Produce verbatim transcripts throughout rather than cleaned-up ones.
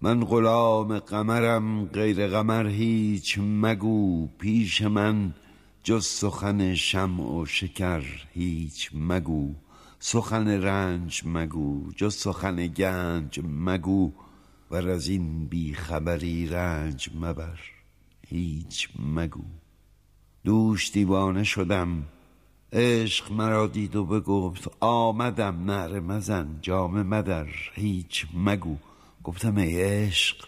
من غلام قمرم غیر قمر هیچ مگو، پیش من جز سخن شمع و شکر هیچ مگو، سخن رنج مگو جز سخن گنج مگو، ور از این بی خبری رنج مبر هیچ مگو. دوش دیوانه شدم عشق مرا دید و بگفت آمدم، نعره مزن جامه مدر هیچ مگو. گفتم ای عشق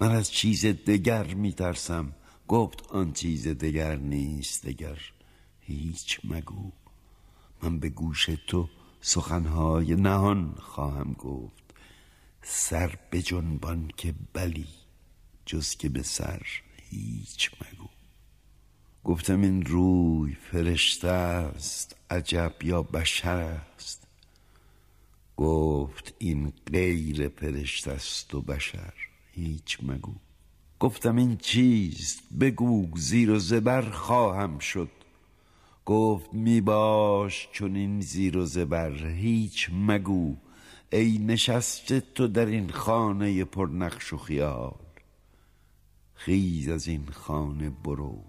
من از چیز دگر میترسم، گفت آن چیز دگر نیست دگر هیچ مگو. من به گوش تو سخنهای نهان خواهم گفت، سر بجنبان که بلی جز که به سر هیچ مگو. گفتم این روی فرشته است عجب یا بشر است؟ گفت این غیر فرشته است و بشر هیچ مگو. گفتم این چیست؟ بگو زیر و زبر خواهم شد. گفت می باش چون این زیر و زبر هیچ مگو، ای نشسته تو در این خانه پرنقش و خیال، خیز از این خانه برو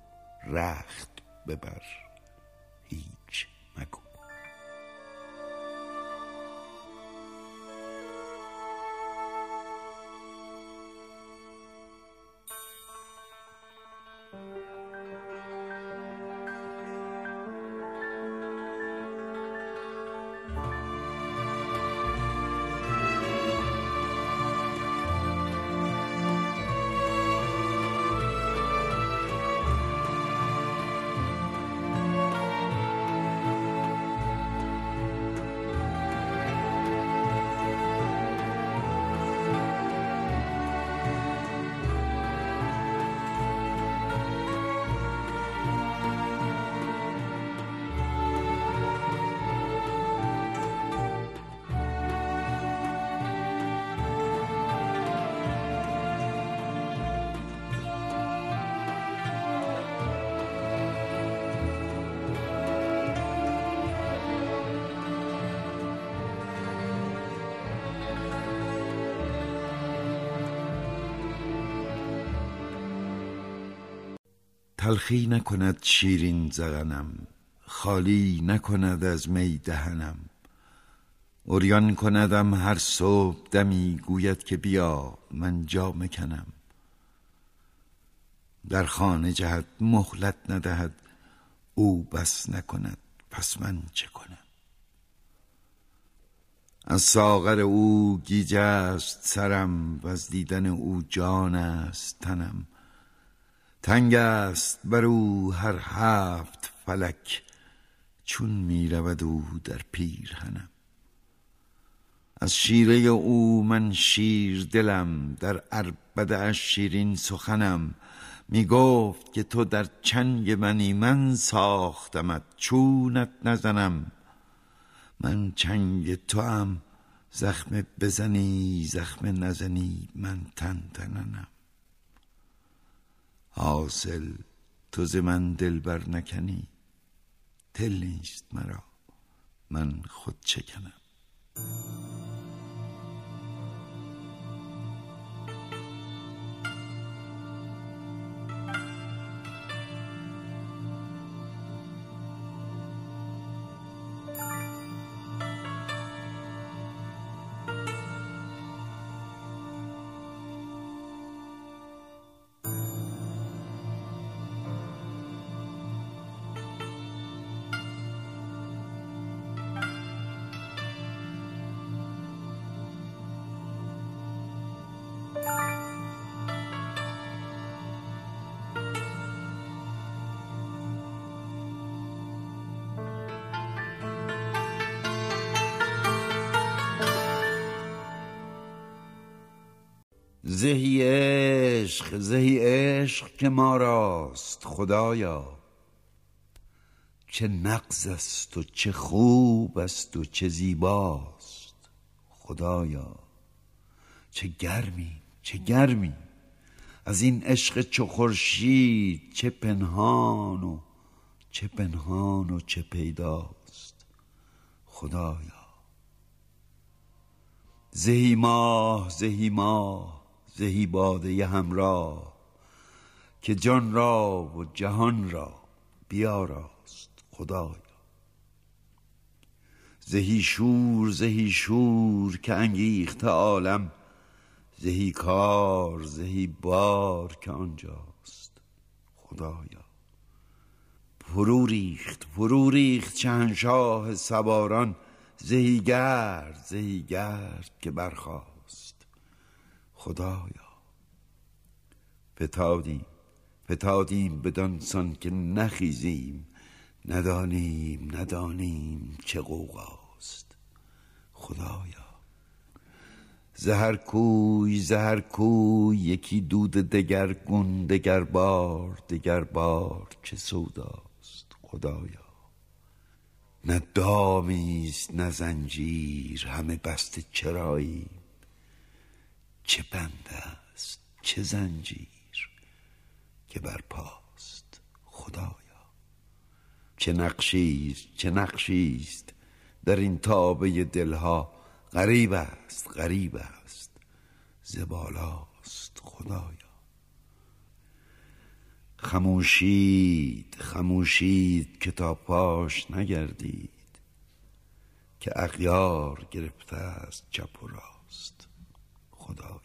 رخت ببر هیچ مگو. تلخی نکند شیرین ذقنم، خالی نکند از می دهنم، عریان کندم هر صبح دمی، گوید که بیا من جا مکنم. در خانه جهد مهلت ندهد، او بس نکند پس من چه کنم؟ از ساغر او گیج است سرم، و از دیدن او جان است تنم. تنگ است بر او هر هفت فلک، چون می رود او در پیرهنم. از شیره او من شیر دلم، در عربده اش شیرین سخنم. می گفت که تو در چنگ منی، من ساختمت چونت نزنم. من چنگ توام، زخم بزنی زخم نزنی من تن تننم. حاصل تو ز من دل بر نکنی، تل نیست مرا من خود چکنم. زهی عشق زهی عشق که ما راست خدایا، چه نغز است و چه خوب است و چه زیباست خدایا. چه گرمی چه گرمی از این عشق، چو خورشید چه پنهان و چه پنهان و چه پیداست خدایا. زهی ماه زهی ماه زهی باده همراه که جان را و جهان را بیاراست خدایا. زهی شور زهی شور که انگیخت عالم، زهی کار زهی بار که آنجاست خدایا. فرو ریخت فرو ریخت شهنشاه سواران، زهی گرد زهی گرد که برخاست خدایا. فتادیم فتادیم بدان سان که نخیزیم، ندانیم ندانیم چه غوغاست خدایا. زهر کوی زهر کوی یکی دود دگرگون، دگر بار دگر بار چه سوداست خدایا. نه دامیست نه زنجیر همه بسته چراییم، چه بنده است چه زنجیر که برپاست خدایا. چه نقشیست چه نقشیست در این تابه دلها، غریب است غریب است زبالاست خدایا. خموشید خموشید که تا پاش نگردید، که اغیار گرفته است چپ و راست خدایا.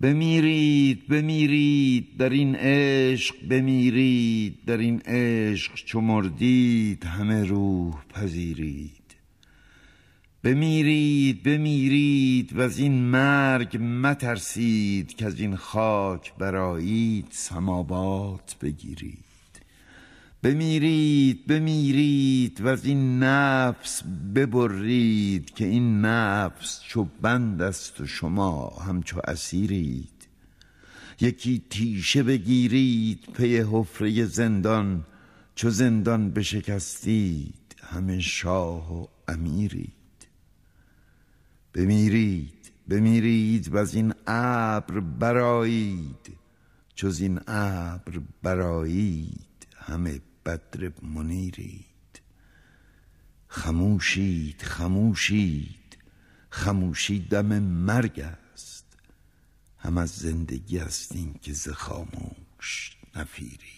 بمیرید بمیرید در این عشق، بمیرید در این عشق چو مردید همه روح پذیرید. بمیرید بمیرید و از این مرگ مترسید، که از این خاک برآیید سماوات بگیرید. بمیرید بمیرید و از این نفس ببرید، که این نفس چو بند است و شما همچو اسیرید. یکی تیشه بگیرید پی حفره زندان، چو زندان بشکستید همه شاه و امیرید. بمیرید بمیرید و از این ابر برآیید، چو زین ابر برآیید همه بدر منیرید. خموشید خموشید خموشی دم مرگ است، هم از زندگی هستیم که ز خاموش نفیرید.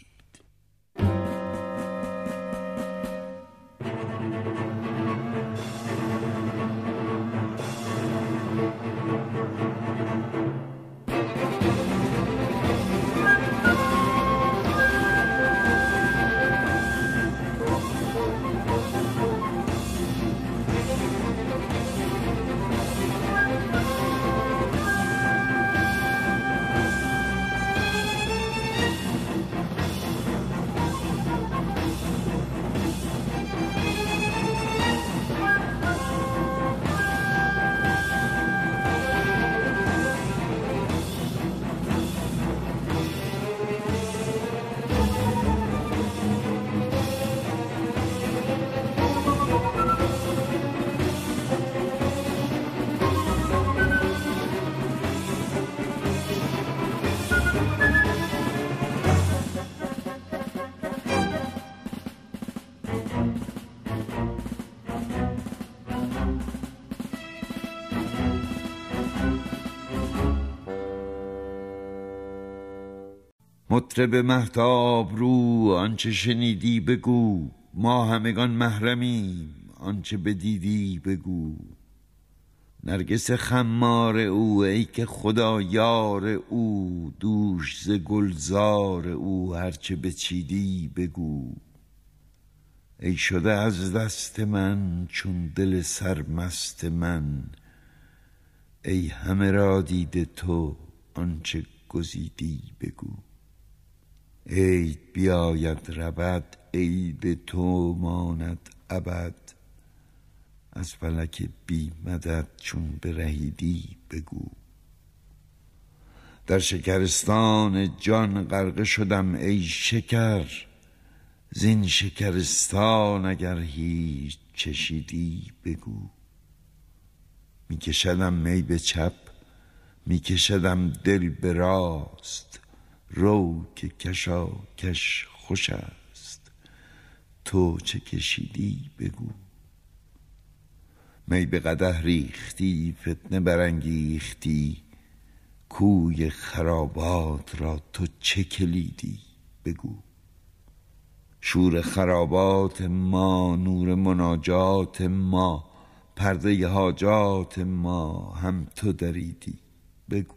مطرب مهتاب رو آنچه شنیدی بگو، ما همگان محرمیم آنچه بدیدی بگو. نرگس خمار او ای که خدا یار او، دوش ز گلزار او هرچه بچیدی بگو. ای شده از دست من چون دل سرمست من، ای همه را دیده تو آنچه گزیدی بگو. عید بیاید ربد عید تو ماند ابد، از فلک بی مدد چون برهیدی بگو. در شکرستان جان غرقه شدم ای شکر، زین شکرستان اگر هیچ چشیدی بگو. می کشدم می به چپ، می کشدم دل به راست، رو که کشا کش خوش است، تو چه کشیدی بگو. می به قدح ریختی، فتنه برانگیختی، کوی خرابات را تو چه کلیدی بگو. شور خرابات ما، نور مناجات ما، پرده حاجات ما هم تو دریدی بگو.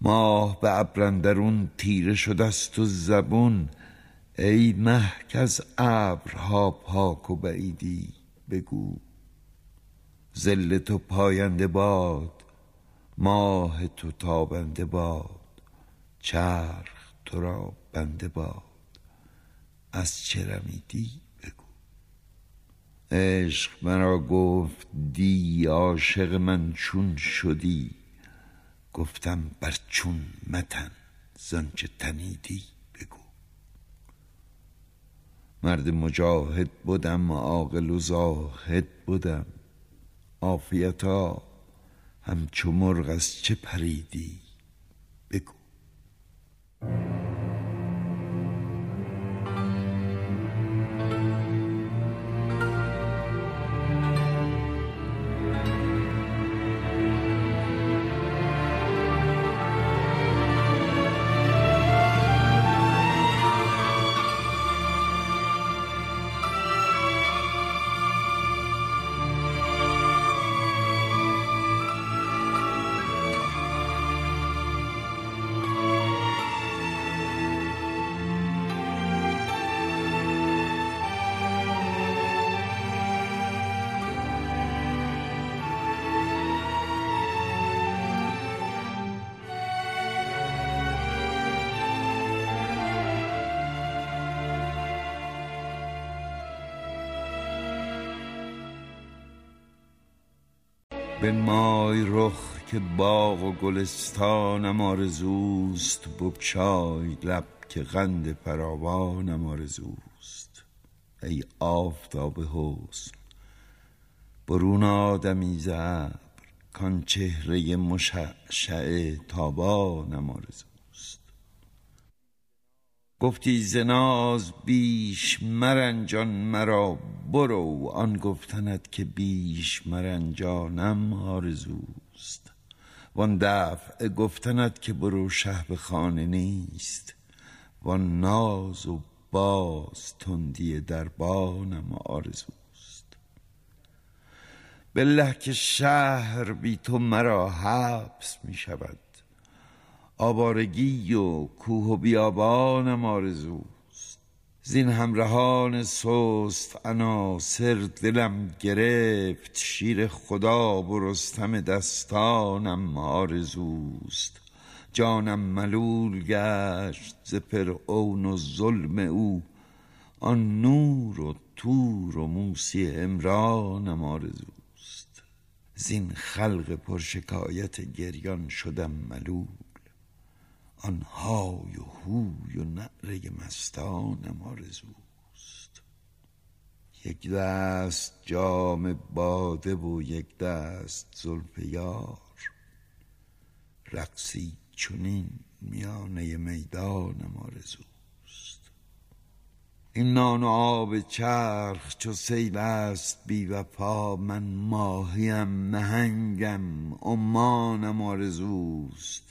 ماه به ابر اندرون تیره شده است و زبون، ای مه کز ابرها پاک و بعیدی بگو. ظل تو پاینده باد، ماه تو تابنده باد، چرخ تو را بنده باد، از چه رمیدی بگو. عشق مرا گفت دی، عاشق من چون شدی، گفتم بر چون متن، زان چه تنیدی بگو. مرد مجاهد بودم، عاقل و زاهد بودم، عافیتا همچو مرغ از چه پریدی بگو. به مای رخ که باغ و گلستانم آرزوست، ببچای لب که قند فراوانم آرزوست. ای آفتاب حسن برون آدمی ز ابر، کان چهره مشعشع تابانم آرزوست. گفتی ز ناز بیش مرنجان مرا، برو آن گفتند که بیش مرنجانم آرزوست. وان دفع گفتند که برو شه به خانه نیست، وان ناز و باز تندی دربانم آرزوست. بالله که شهر بی تو مرا حبس می شود، آوارگی و کوه و بیابانم آرزوست. زین همراهان سست عناصر دلم گرفت، شیر خدا و رستم دستانم آرزوست. جانم ملول گشت ز فرعون و ظلم او، آن نور و تور و موسی عمرانم آرزوست. زین خلق پرشکایت گریان شدم ملول، آن های و هوی و نعره مستانم آرزوست. یک دست جام باده و یک دست زلف یار، رقصی چنین میانه میدانم آرزوست. این نان و آب چرخ چو سیل است بی وفا، من ماهیم نهنگم عمانم آرزوست.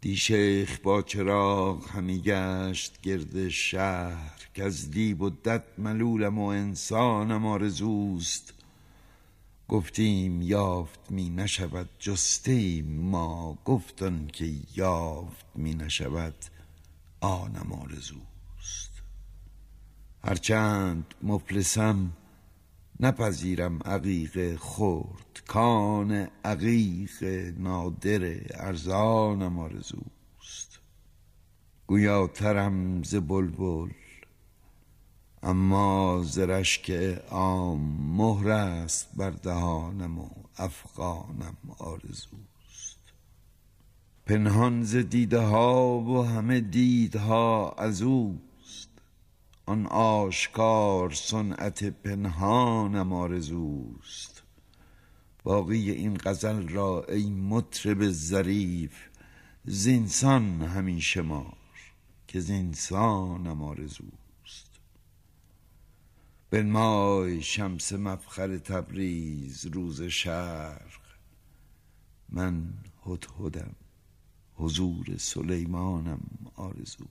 دی شیخ با چراغ همی گشت گرد شهر، کز دیب و دد ملولم و انسانم آرزوست. گفتیم یافت می نشود، جستیم ما، گفتن که یافت می نشود، آنم آرزوست. هرچند مفلسم نپذیرم عقیق خورد، کان عقیق نادر ارزانم آرزوست. گویاترم ز بلبل اما ز رشک عام، مهر است بر دهانم و افغانم آرزوست. پنهان ز دیده ها و همه دیدها از اوست، آن آشکار صنعت پنهانم آرزوست. باقی این غزل را ای مطرب ظریف زینسان همین شمار که زینسانم آرزوست. بنمای شمس مفخر تبریز روز شرق، من هدهدم حضور سلیمانم آرزوست.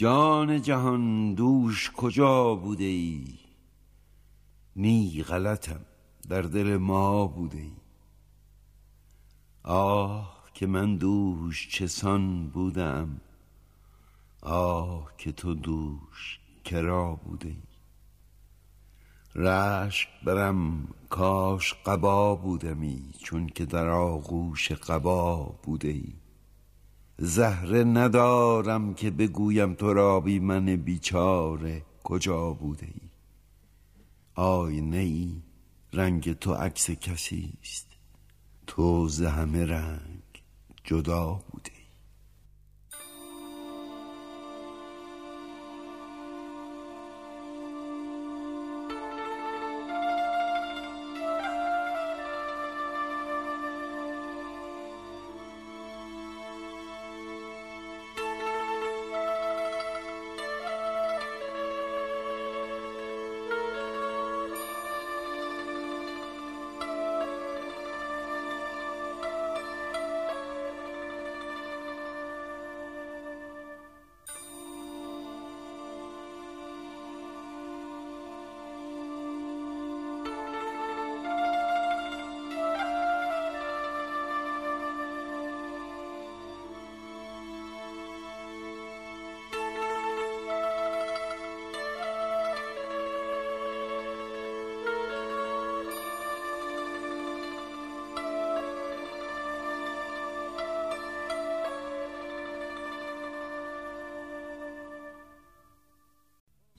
جان جهان دوش کجا بوده ای؟ نی غلطم در دل ما بوده ای. آه که من دوش چسان بودم، آه که تو دوش کرا بوده ای. رشک برم کاش قبا بودمی، چون که در آغوش قبا بوده ای. زهره ندارم که بگویم تو را بی من بیچاره کجا بوده ای. آینه ای رنگ تو عکس کسی است، تو ز همه رنگ جدا بوده ای.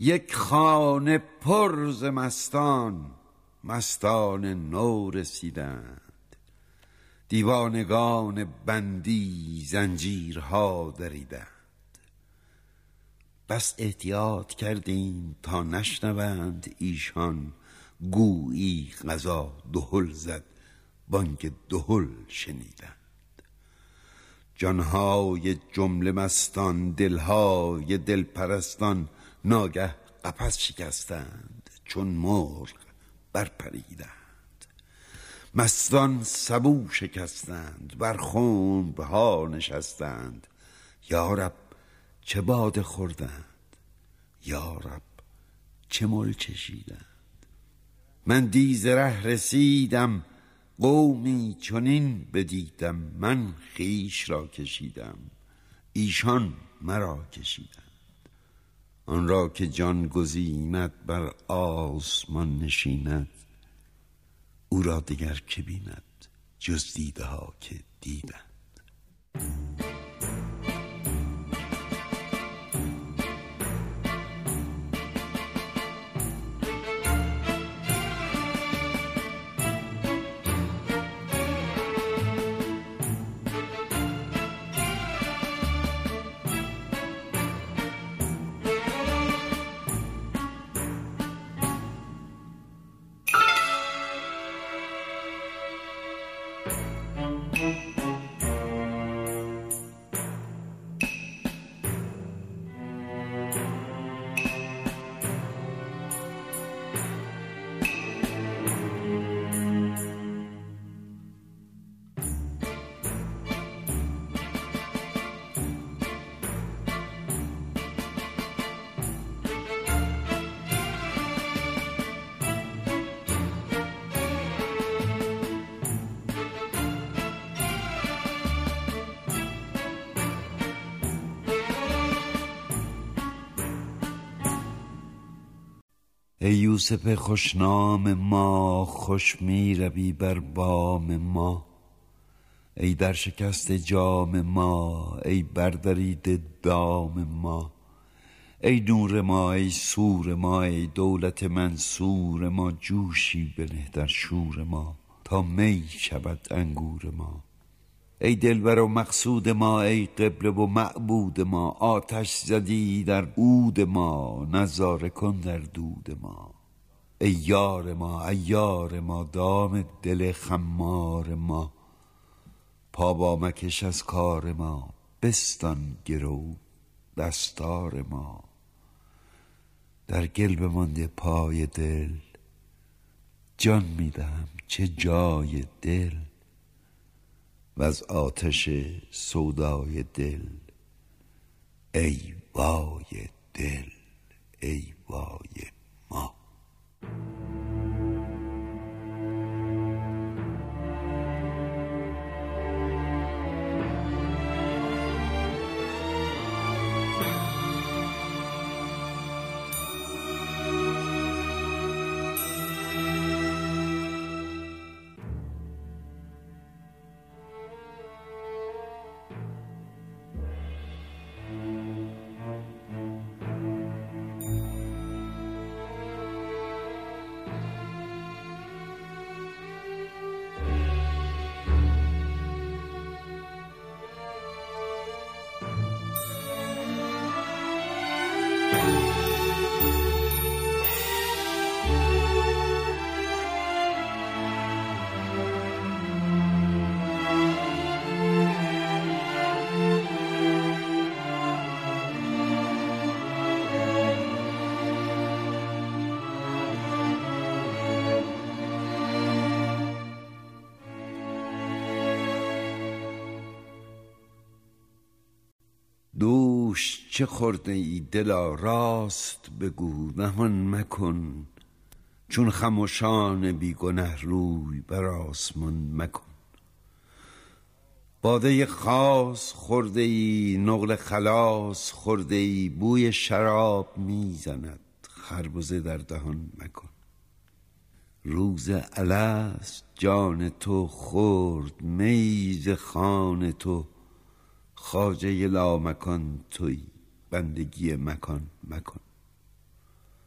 یک خانه پر ز مستان، مستان نو رسیدند. دیوانگان بندی زنجیرها دریدند. بس احتیاط کردیم تا نشنوند ایشان گویی قضا دهل زد بانگ دهل شنیدند. جانهای جمله مستان دلهای دلپرستان ناگه قفس شکستند چون مرغ برپریدند. مستان سبو شکستند بر خنب ها نشستند یارب چه باده خوردند یارب چه مل چشیدند. من دیز ره رسیدم قومی چنین بدیدم من خیش را کشیدم ایشان مرا کشیدند. آن را که جان گزیمد بر آسمان نشیند او را دیگر که بیند جز دیده ها که دیدند. ای یوسف خوشنام ما خوش می روی بر بام ما، ای در شکست جام ما، ای بردرید دام ما، ای نور ما، ای سور ما، ای دولت منصور ما، جوشی بنه در شور ما تا می شود انگور ما. ای دلبر و مقصود ما، ای قبله و معبود ما، آتش زدی در عود ما، نظاره کن در دود ما. ای یار ما، ای یار ما، دام دل خمار ما، پا با مکش از کار ما، بستان گرو دستار ما. در گل بمانده پای دل، جان میدهم چه جای دل، و از آتش سودای دل، ای وای دل، ای وای ما. دوش چه خورده ای دلا راست بگو نهان مکن، چون خموشان بیگنه روی بر آسمان مکن. باده خاص خورده ای نقل خلاص خورده ای بوی شراب میزند خربزه در دهان مکن. روز الست جان تو خورد میز خان تو، خواجه لامکان توی بندگی مکان مکن.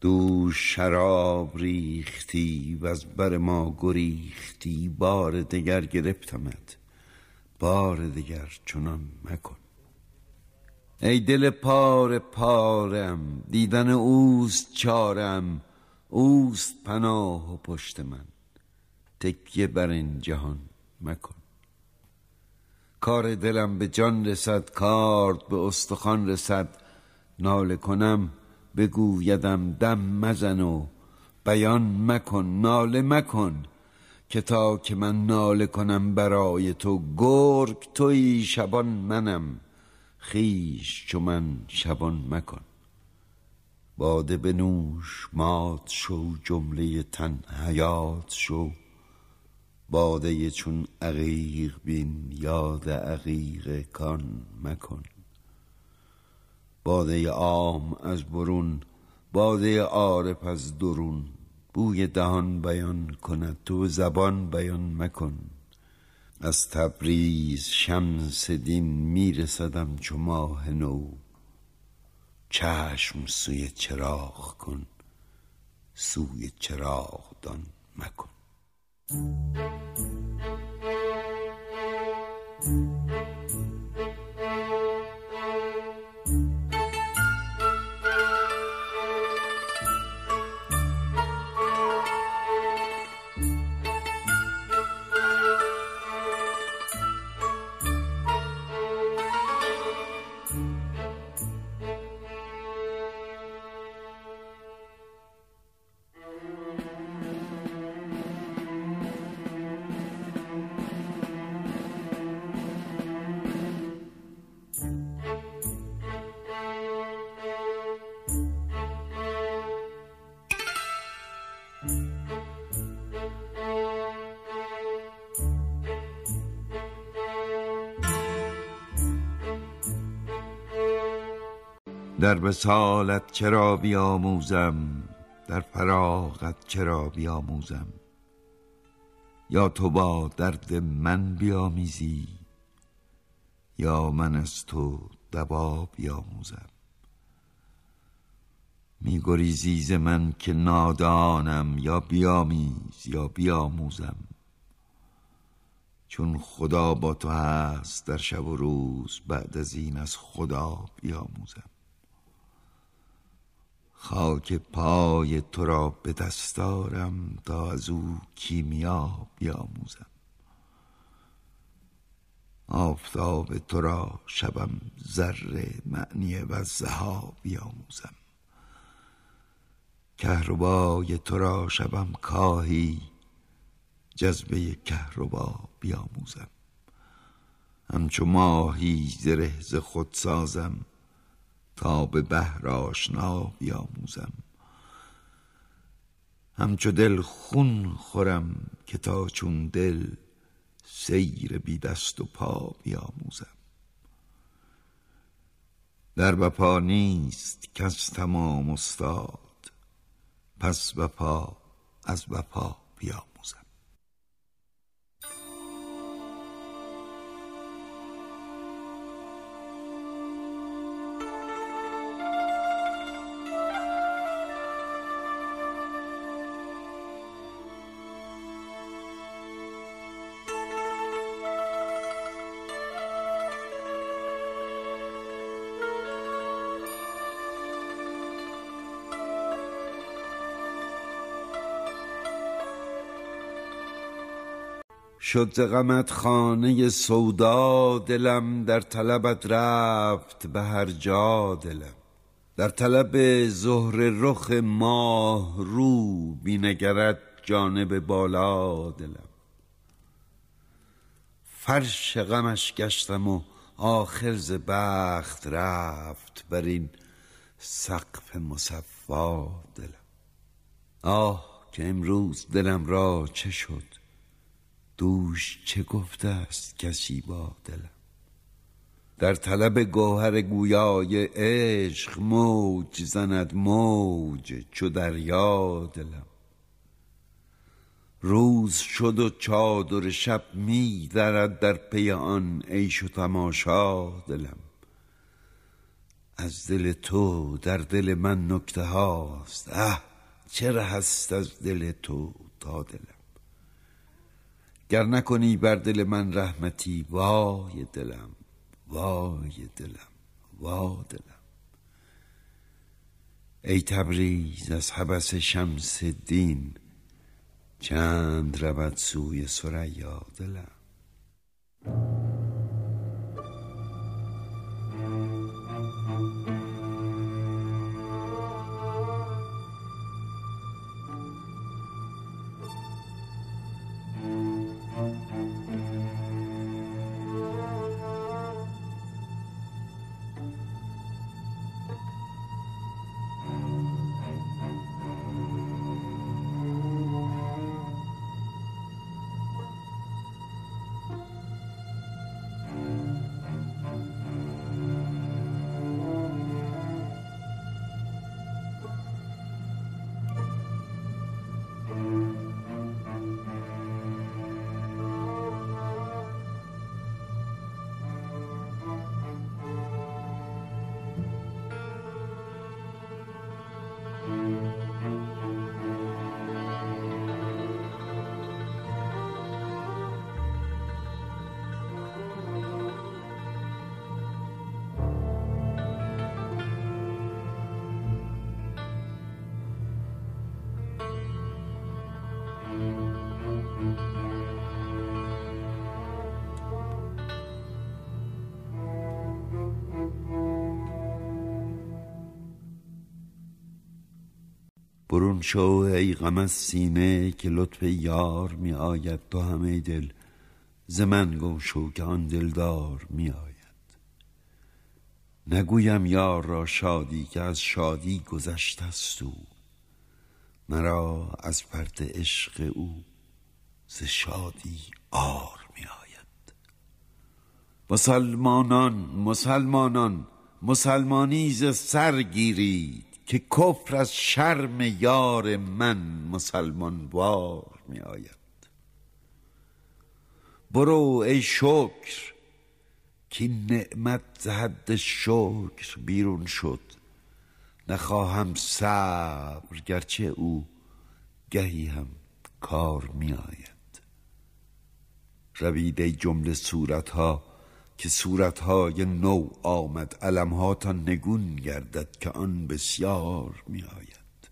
دوش شراب ریختی و از بر ما گریختی، بار دگر گرفتمت بار دگر چنان مکن. ای دل پاره پارم، دیدن اوست چارم، اوست پناه و پشت من. تکیه بر این جهان مکن، کار دلم به جان رسد، کارد به استخوان رسد. ناله کنم بگویدم دم مزن و بیان مکن، ناله مکن که تا که من ناله کنم برای تو. گرگ توی شبان منم، خیش چو من شبان مکن. باده بنوش مات شو، جمله تن حیات شو. باده چون عقیق بین، یاد عقیق کان مکن. باده عام از برون، باده عارف از درون. بوی دهان بیان کند، تو زبان بیان مکن. از تبریز شمس دین میرسدم چو ماه نو. چشم سوی چراغ کن، سوی چراغ دان مکن. در وصالت چرا بیاموزم، در فراقت چرا بیاموزم. یا تو با درد من بیامیزی، یا من از تو دوا بیاموزم. میگریزی ز من که نادانم، یا بیامیز یا بیاموزم. چون خدا با تو هست در شب و روز، بعد از این از خدا بیاموزم. خاک پای تو را به دست آرم، تا از او کیمیا بیاموزم. آفتاب تو را شبم ذره، معنی و زها بیاموزم. کهربای تو را شبم کاهی، جذبه کهربا بیاموزم. همچو ماهی زره ز خود سازم، تا به بحر آشنا بیاموزم. همچو دل خون خورم، که تا چون دل سیر بی دست و پا بیاموزم. در وفا نیست کس تمام استاد، پس وفا از وفا بیاموزم. شد ز غمت خانه سودا دلم، در طلبت رفت به هر جا دلم. در طلب زهر رخ ماه رو، بینگرد جانب بالا دلم. فرش غمش گشتم و آخر ز بخت رفت، بر این سقف مصفا دلم. آه که امروز دلم را چه شد، دوش چه گفته است کسی با دلم. در طلب گوهر گویای عشق، موج زند موج چو دریا دلم. روز شد و چادر شب می درد، در پی آن عیش و تماشا دلم. از دل تو در دل من نکته هاست، اه چه ره است از دل تو تا دلم. گر نکنی بر دل من رحمتی، وای دلم وای دلم وا دلم. ای تبریز از حبس شمس دین چند رود سوی ثریا دلم. برون شو ای غم از سینه که لطف یار می آید، تو همه دل ز من گم شو که آن دلدار می آید. نگویم یار را شادی که از شادی گذشته است او، مرا از پرده عشق او ز شادی عار می آید. مسلمانان مسلمانان مسلمانی ز سر گیرید که کفر از شرم یار من مسلمان وار می آید. برو ای شکر که نعمت ز حد شکر بیرون شد، نخواهم صبر گرچه او گهی هم کار می آید. روید ای جمله صورت ها که صورت‌های نو آمد، علم‌ها تا نگون گردد که آن بسیار می‌آید.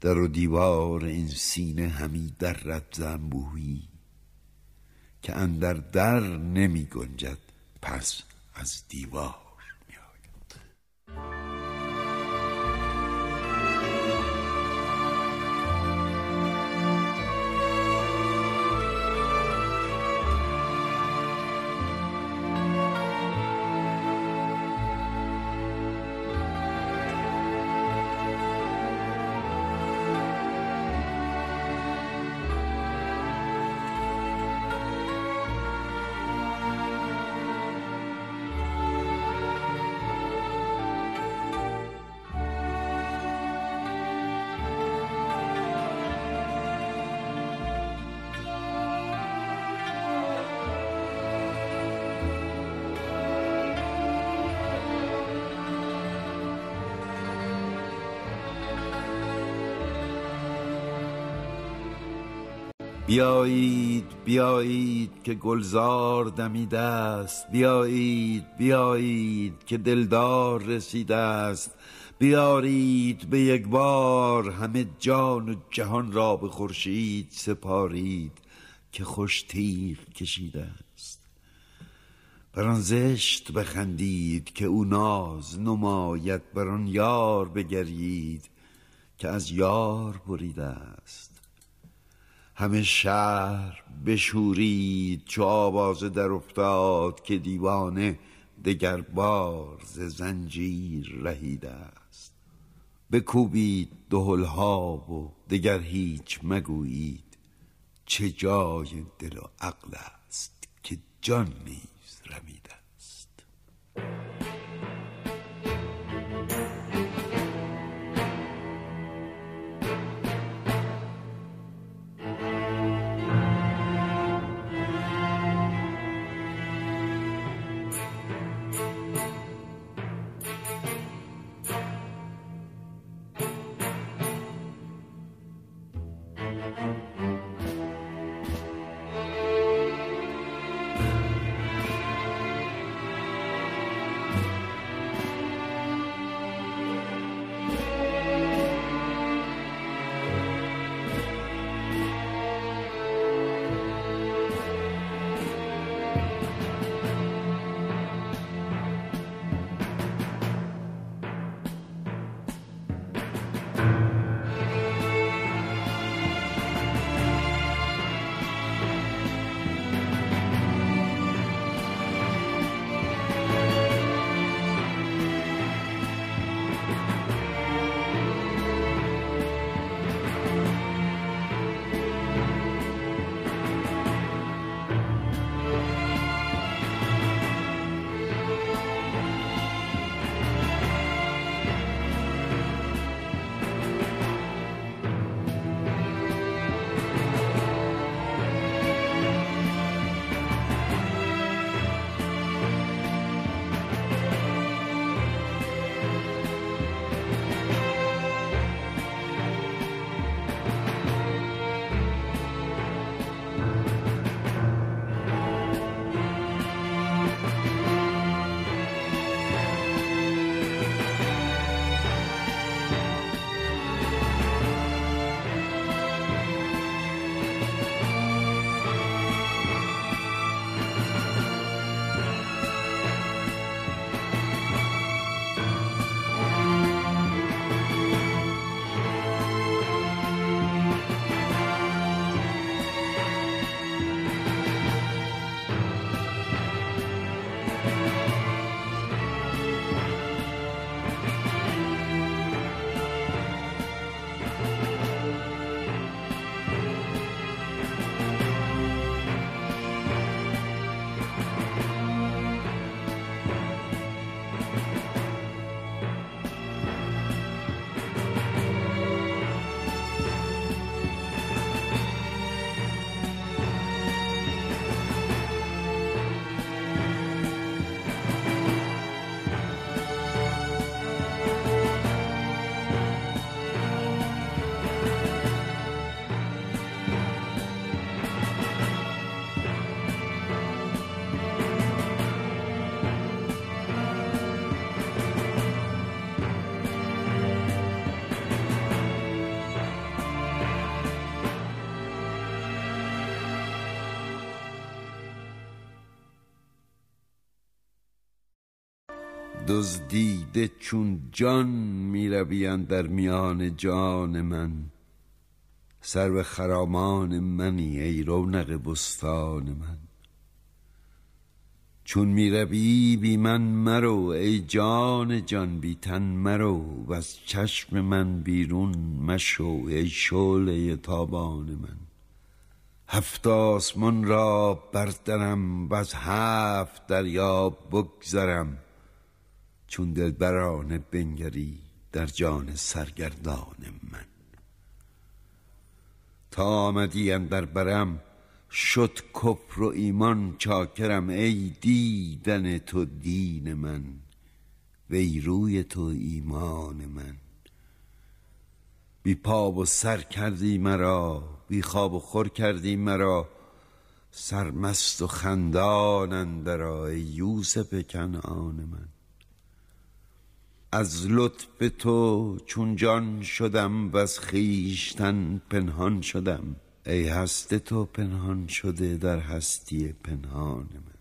در و دیوار این سینه همی در رد انبوهی، که اندر در نمی گنجد پس از دیوار. بیایید بیایید که گلزار دمیده است، بیایید بیایید که دلدار رسیده است. بیارید به یک بار همه جان و جهان را به خورشید سپارید، که خوش تیغ کشیده است. بر آن زشت بخندید که او ناز نماید، بر آن یار بگریید که از یار بریده است. همه شهر بشورید چو آوازه در افتاد، که دیوانه دگر بار ز زنجیر رهیده است. بکوبید دهل‌ها و دگر هیچ مگویید، چه جای دل و عقل است که جان نیز رمیده است. دزدیده چون جان می رویند در میان جان من. سرو خرامان منی ای رونق بستان من. چون می روی بی من مرو ای جان جان بی تن مرو، و از چشم من بیرون مشو ای شعله تابان من. هفت آسمان را بردرم و از هفت دریا بگذرم، چون دلبرانه بنگری در جان سرگردان من. تا آمدی اندر برم شد کفر و ایمان چاکرم، ای دیدن تو دین من وی روی تو ایمان من. بی پا و سر کردی مرا، بی خواب و خور کردی مرا، سرمست و خندان اندرآ ای یوسف کنعان من. از لطف تو چون جان شدم و از خویشتن پنهان شدم، ای هست تو پنهان شده در هستی پنهان من.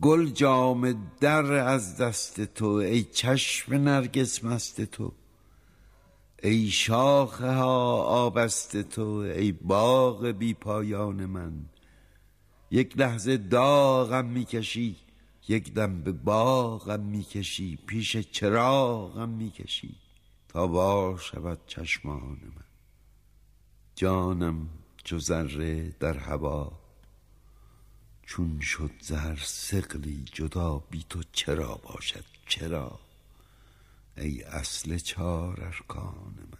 گل جام در از دست تو، ای چشم نرگس مست تو، ای شاخه ها آبست تو، ای باغ بی پایان من. یک لحظه داغم میکشی، یک دم به باغم میکشی، پیش چراغم میکشی تا وا شود چشمان من. جانم چو ذره در هوا، چون شد ز هر ثقلی جدا، بی تو چرا باشد چرا ای اصل چار ارکان من.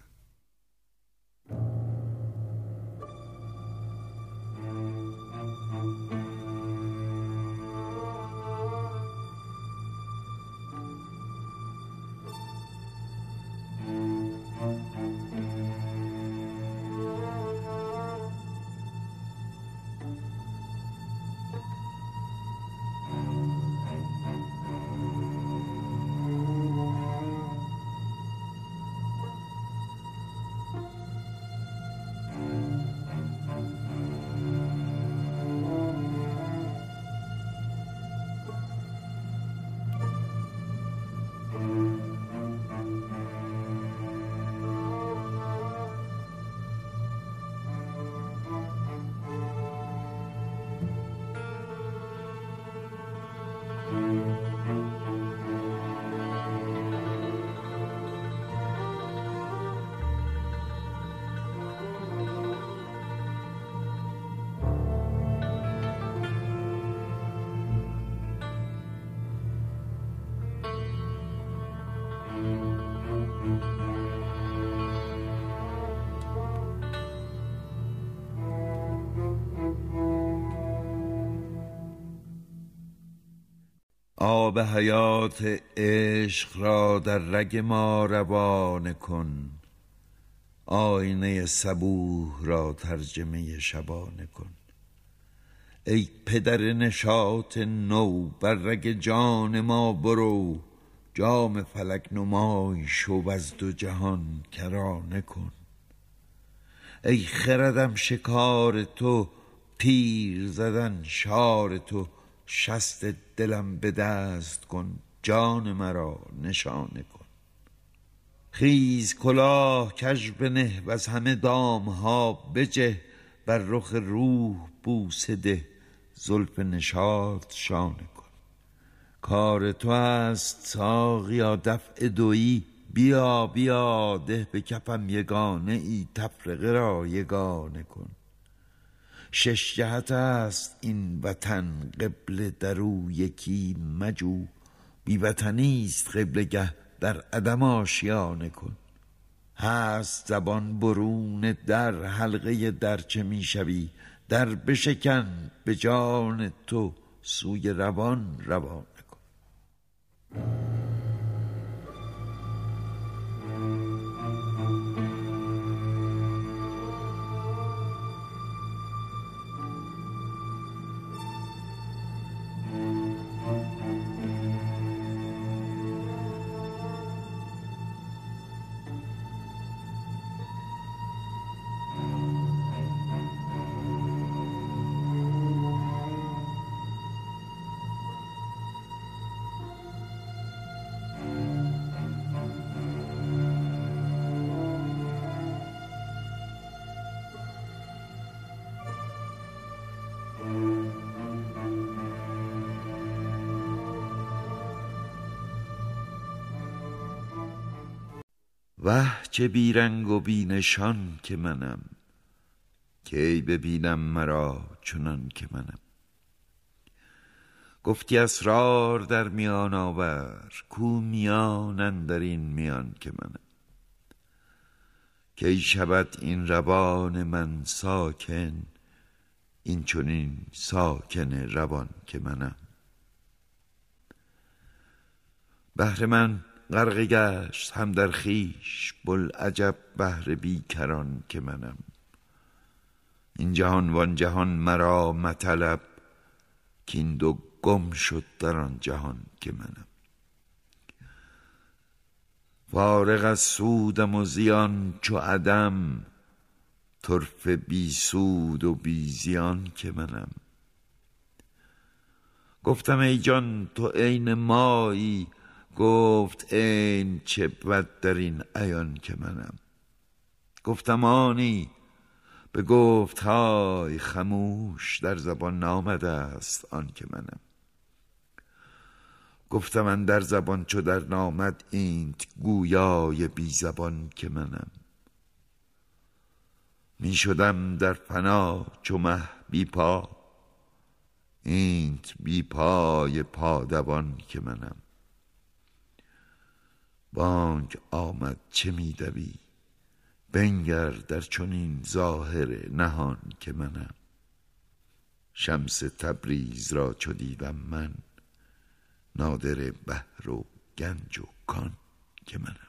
آب حیات عشق را در رگ ما روانه کن، آینه صبوح را ترجمه شبانه کن. ای پدر نشاط نو بر رگ جان ما برو، جام فلک نمای شو از دو جهان کرانه کن. ای خردم شکار تو، تیر زدن شار تو، شست دلم به دست کن، جان مرا نشانه کن. خیز کلاه کج بنه و از همه دام ها بجه، بر رخ روح بوسه ده، زلف نشاط شانه کن. کار تو است ساقیا دفع دویی، بیا بیا ده به کفم یگانه ای، تفرقه را یگانه کن. شش جهت است این وطن، قبله در او یکی مجو، بی وطنی است قبله گه در عدم آشیانه کن. هست زبان برون در، حلقه در چه می شوی در بشکن، به جان تو سوی روان روان کن. وه چه بیرنگ و بینشان که منم، کی ببینم مرا چنان که منم. گفتی اسرار در میان آور، کو میان اندر این میان که منم. کی شود این روان من ساکن، این چنین ساکن روان که منم. بحر من غرق گشت هم در خویش، بلعجب بحر بیکران که منم. این جهان وان جهان مرا مطلب، کین دو گم شد در آن جهان که منم. فارغ از سودم و زیان چو عدم، طرف بی سود و بی زیان که منم. گفتم ای جان تو عین مایی، گفت عین چه بود در این عیان که منم. گفتم آنی به گفت های خموش، در زبان نامده است آن که منم. گفتم من در زبان چو در نامد، اینت گویای بی زبان که منم. می شدم در فنا چو مه بی پا، اینت بی پای پادوان که منم. بانگ آمد چه می دوی، بنگر در چنین ظاهر نهان که منم. شمس تبریز را چو دیدم من، نادر بحر و گنج و کان که منم.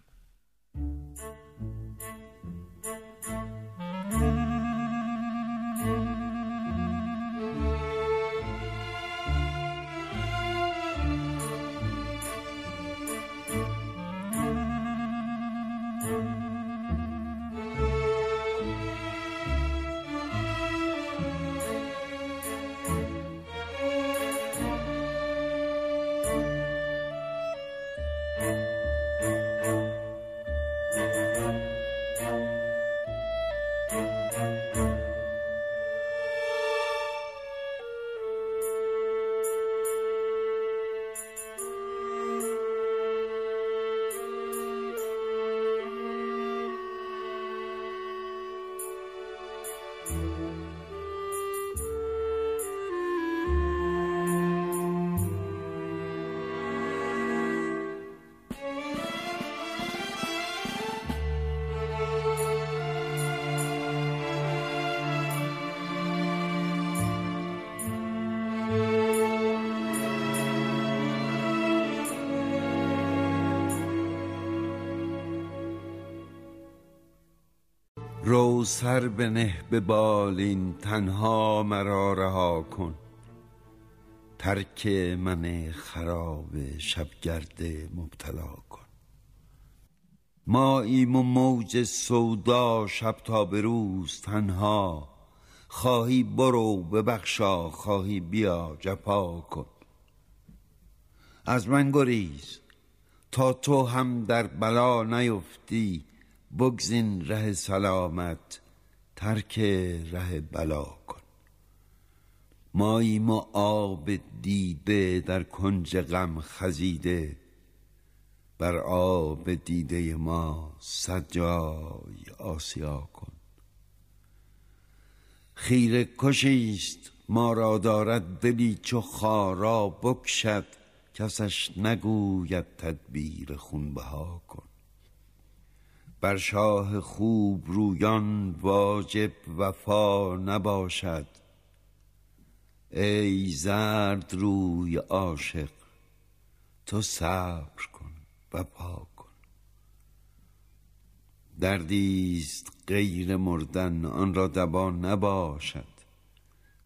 رو سر بنه به بالین، تنها مرا رها کن. ترک من خراب شبگرد مبتلا کن. ماییم و موج سودا شب تا به روز، تنها خواهی برو ببخشا، خواهی بیا جفا کن. از من گریز تا تو هم در بلا نیفتی، بگزین ره سلامت، ترک ره بلا کن. ماییم و آب دیده در کنج غم خزیده، بر آب دیده ما صد جای آسیا کن. خیره کشیست ما را دارد دلی چو خارا، بکشد کسش نگوید تدبیر خونبها کن. بر شاه خوب رویان واجب وفا نباشد، ای زرد روی عاشق تو صبر کن وفا کن. دردیست غیر مردن آن را دوا نباشد،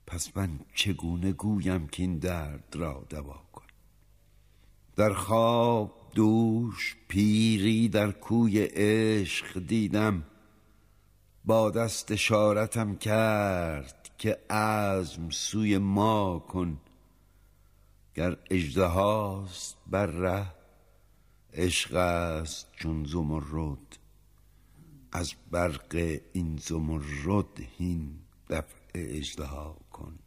پس من چگونه گویم که این درد را دوا کن. در خواب دوش پیری در کوی عشق دیدم، با دست اشارتم کرد که عزم سوی ما کن. گر اژدهاست بر ره، عشق است چون زمرد، از برق این زمرد هین دفع اژدها کن.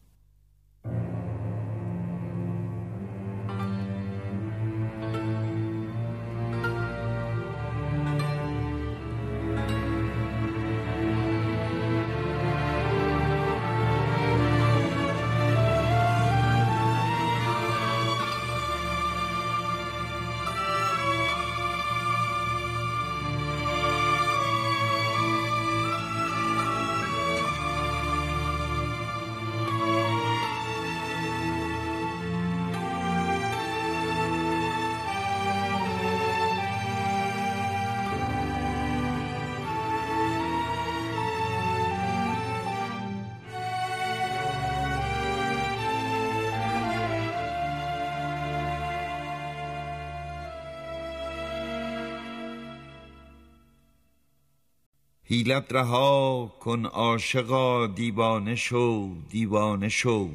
حیلت رها کن عاشقا، دیوانه شو دیوانه شو،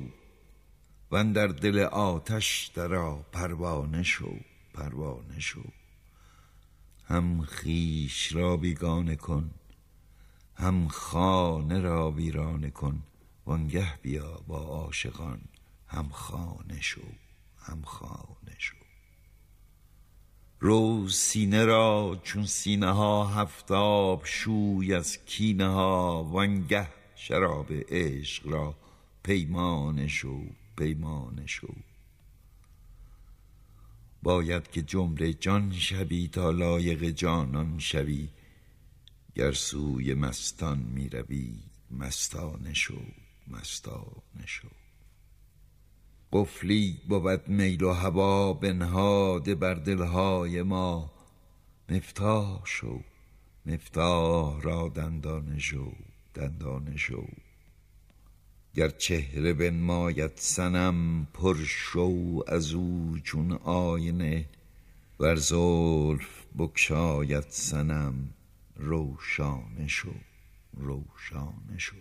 و اندر دل آتش درآ پروانه شو پروانه شو. هم خویش را بیگانه کن، هم خانه را ویرانه کن، وانگه بیا با عاشقان هم خانه شو هم خانه شو. رو سینه را چون سینه ها هفت آب شوی از کینه ها، وانگه شراب عشق را پیمانه شو پیمانه شو. باید که جمله جان شوی تا لایق جانان شوی، گر سوی مستان می روی مستانه شو مستانه شو. قفلی بود میل و هوا بنهاده بر دلهای ما، مفتاح شو مفتاح را دندانه شو دندانه شو. گر چهره بنماید صنم پر شو از او چون آینه، ور زلف بگشاید صنم روشانه شو روشانه شو.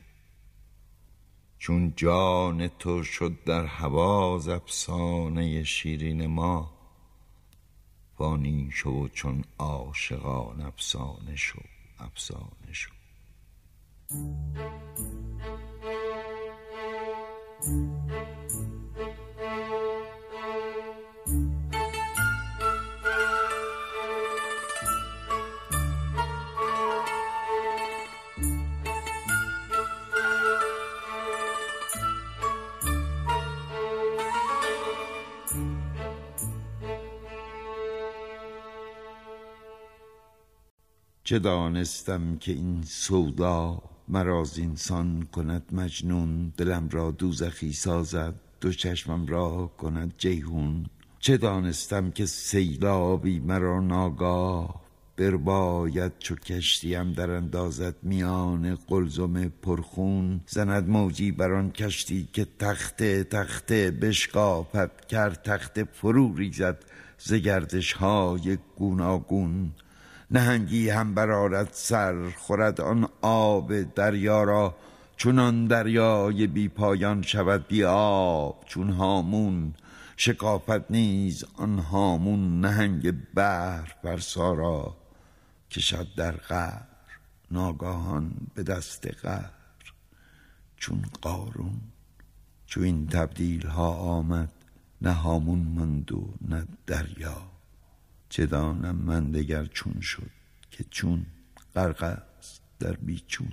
چون جان تو شد در هوا ز افسانه شیرین ما، فانی شو چون عاشقان افسانه شو افسانه شو. چه دانستم که این سودا مرا زینسان کند مجنون، دلم را دوزخی سازد دو چشمم را کند جیهون. چه دانستم که سیلابی مرا ناگاه برباید، چو کشتیم در اندازد میان قلزم پرخون، زند موجی بران کشتی که تخته تخته بشکافد، کرد تخته فرو ریزد ز گردش های گوناگون. نهنگی هم برآرد سر خورد آن آب دریا را، چونان دریای بی پایان شود بی آب چون هامون، شکافت نیز آن هامون نهنگ بحر فرسا را، کشد در قعر ناگاهان به دست قعر چون قارون. چون این تبدیل ها آمد نه هامون ماند و نه دریا، چه دانم من دگر چون شد که چون غرق است در بیچون.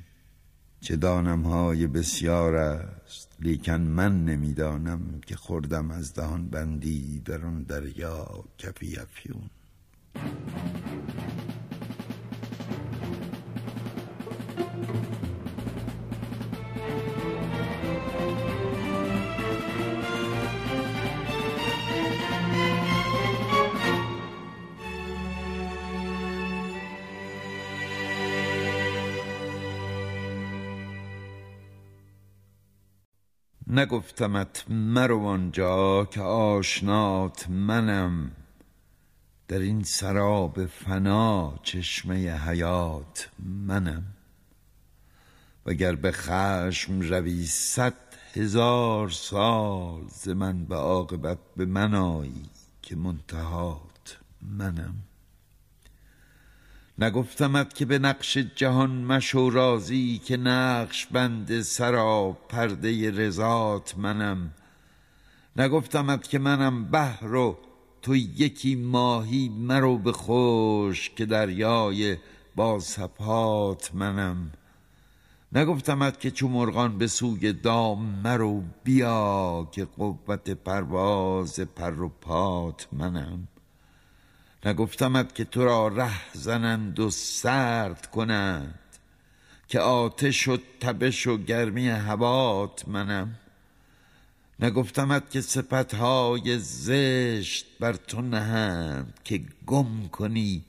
چه دانم های بسیار است لیکن من نمیدانم که خوردم از دهان بندی در آن دریا کفی افیون. نگفتمت مرو آنجا که آشنات منم، در این سراب فنا چشمه حیات منم. وگر به خشم روی صد هزار سال ز من، به عاقبت به من آیی که منتهات منم. نگفتمت که به نقش جهان مشو راضی، که نقش بند سرا پرده رضات منم. نگفتمت که منم بحر و تو یکی ماهی، مرو به خوش که دریای با سپات منم. نگفتمت که چو مرغان به سوی دام مرو بیا، که قوت پرواز پر و پات منم. نگفتمت که تو را ره زنند و سرد کنند، که آتش و تبش و گرمی هوات منم. نگفتمت که صفتهای زشت بر تو نهند، که گم کنی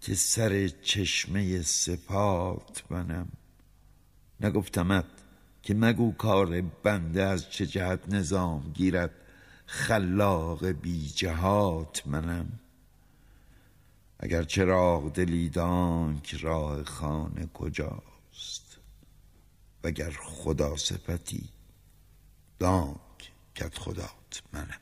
که سر چشمه صفات منم. نگفتمت که مگو کار بنده از چه جهت نظام گیرد، خلاق بی جهات منم. اگر چراغ دلیدانک راه خانه کجاست، وگر خدا سپتی دانک کت خدات منم.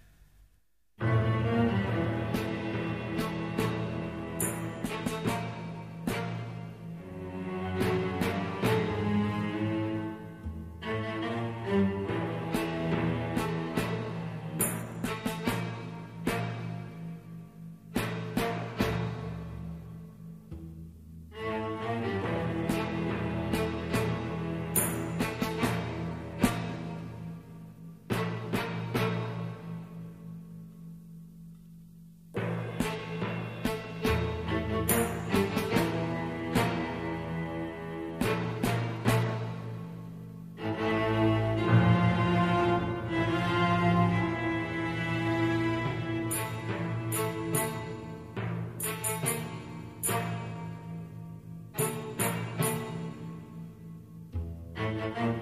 Thank you.